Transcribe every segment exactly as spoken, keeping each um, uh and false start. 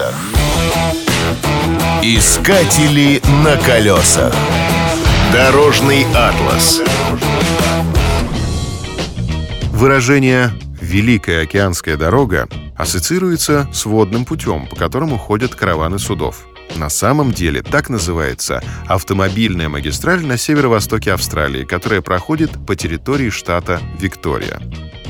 колесах. Искатели на колесах. Дорожный атлас. Выражение «Великая океанская дорога» ассоциируется с водным путем, по которому ходят караваны судов. На самом деле так называется автомобильная магистраль на северо-востоке Австралии, которая проходит по территории штата Виктория.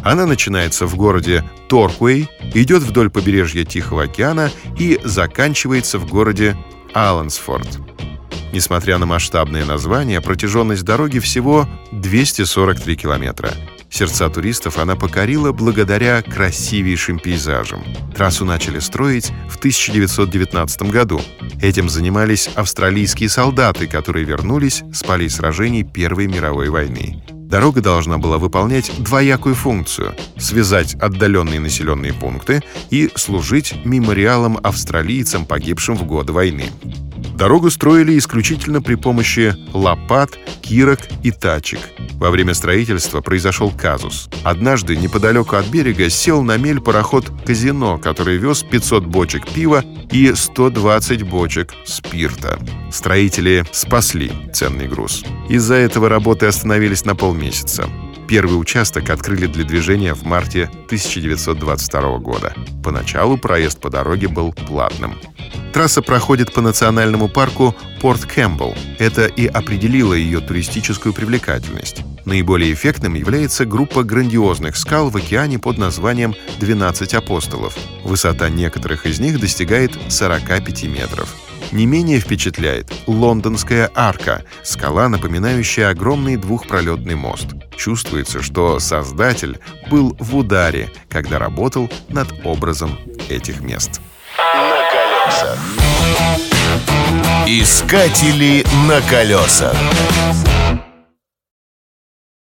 Она начинается в городе Торквей, идет вдоль побережья Тихого океана и заканчивается в городе Алленсфорд. Несмотря на масштабное название, протяженность дороги всего двести сорок три километра. Сердца туристов она покорила благодаря красивейшим пейзажам. Трассу начали строить в тысяча девятьсот девятнадцатом году. Этим занимались австралийские солдаты, которые вернулись с полей сражений Первой мировой войны. Дорога должна была выполнять двоякую функцию — связать отдаленные населенные пункты и служить мемориалом австралийцам, погибшим в годы войны. Дорогу строили исключительно при помощи лопат, кирок и тачек. Во время строительства произошел казус. Однажды неподалеку от берега сел на мель пароход «Казино», который вез пятьсот бочек пива и сто двадцать бочек спирта. Строители спасли ценный груз. Из-за этого работы остановились на полмесяца. Первый участок открыли для движения в марте тысяча девятьсот двадцать второго года. Поначалу проезд по дороге был платным. Трасса проходит по национальному парку Порт Кэмпбелл. Это и определило ее туристическую привлекательность. Наиболее эффектным является группа грандиозных скал в океане под названием двенадцать апостолов. Высота некоторых из них достигает сорок пять метров. Не менее впечатляет Лондонская арка — скала, напоминающая огромный двухпролетный мост. Чувствуется, что создатель был в ударе, когда работал над образом этих мест. На колесах. Искатели на колесах.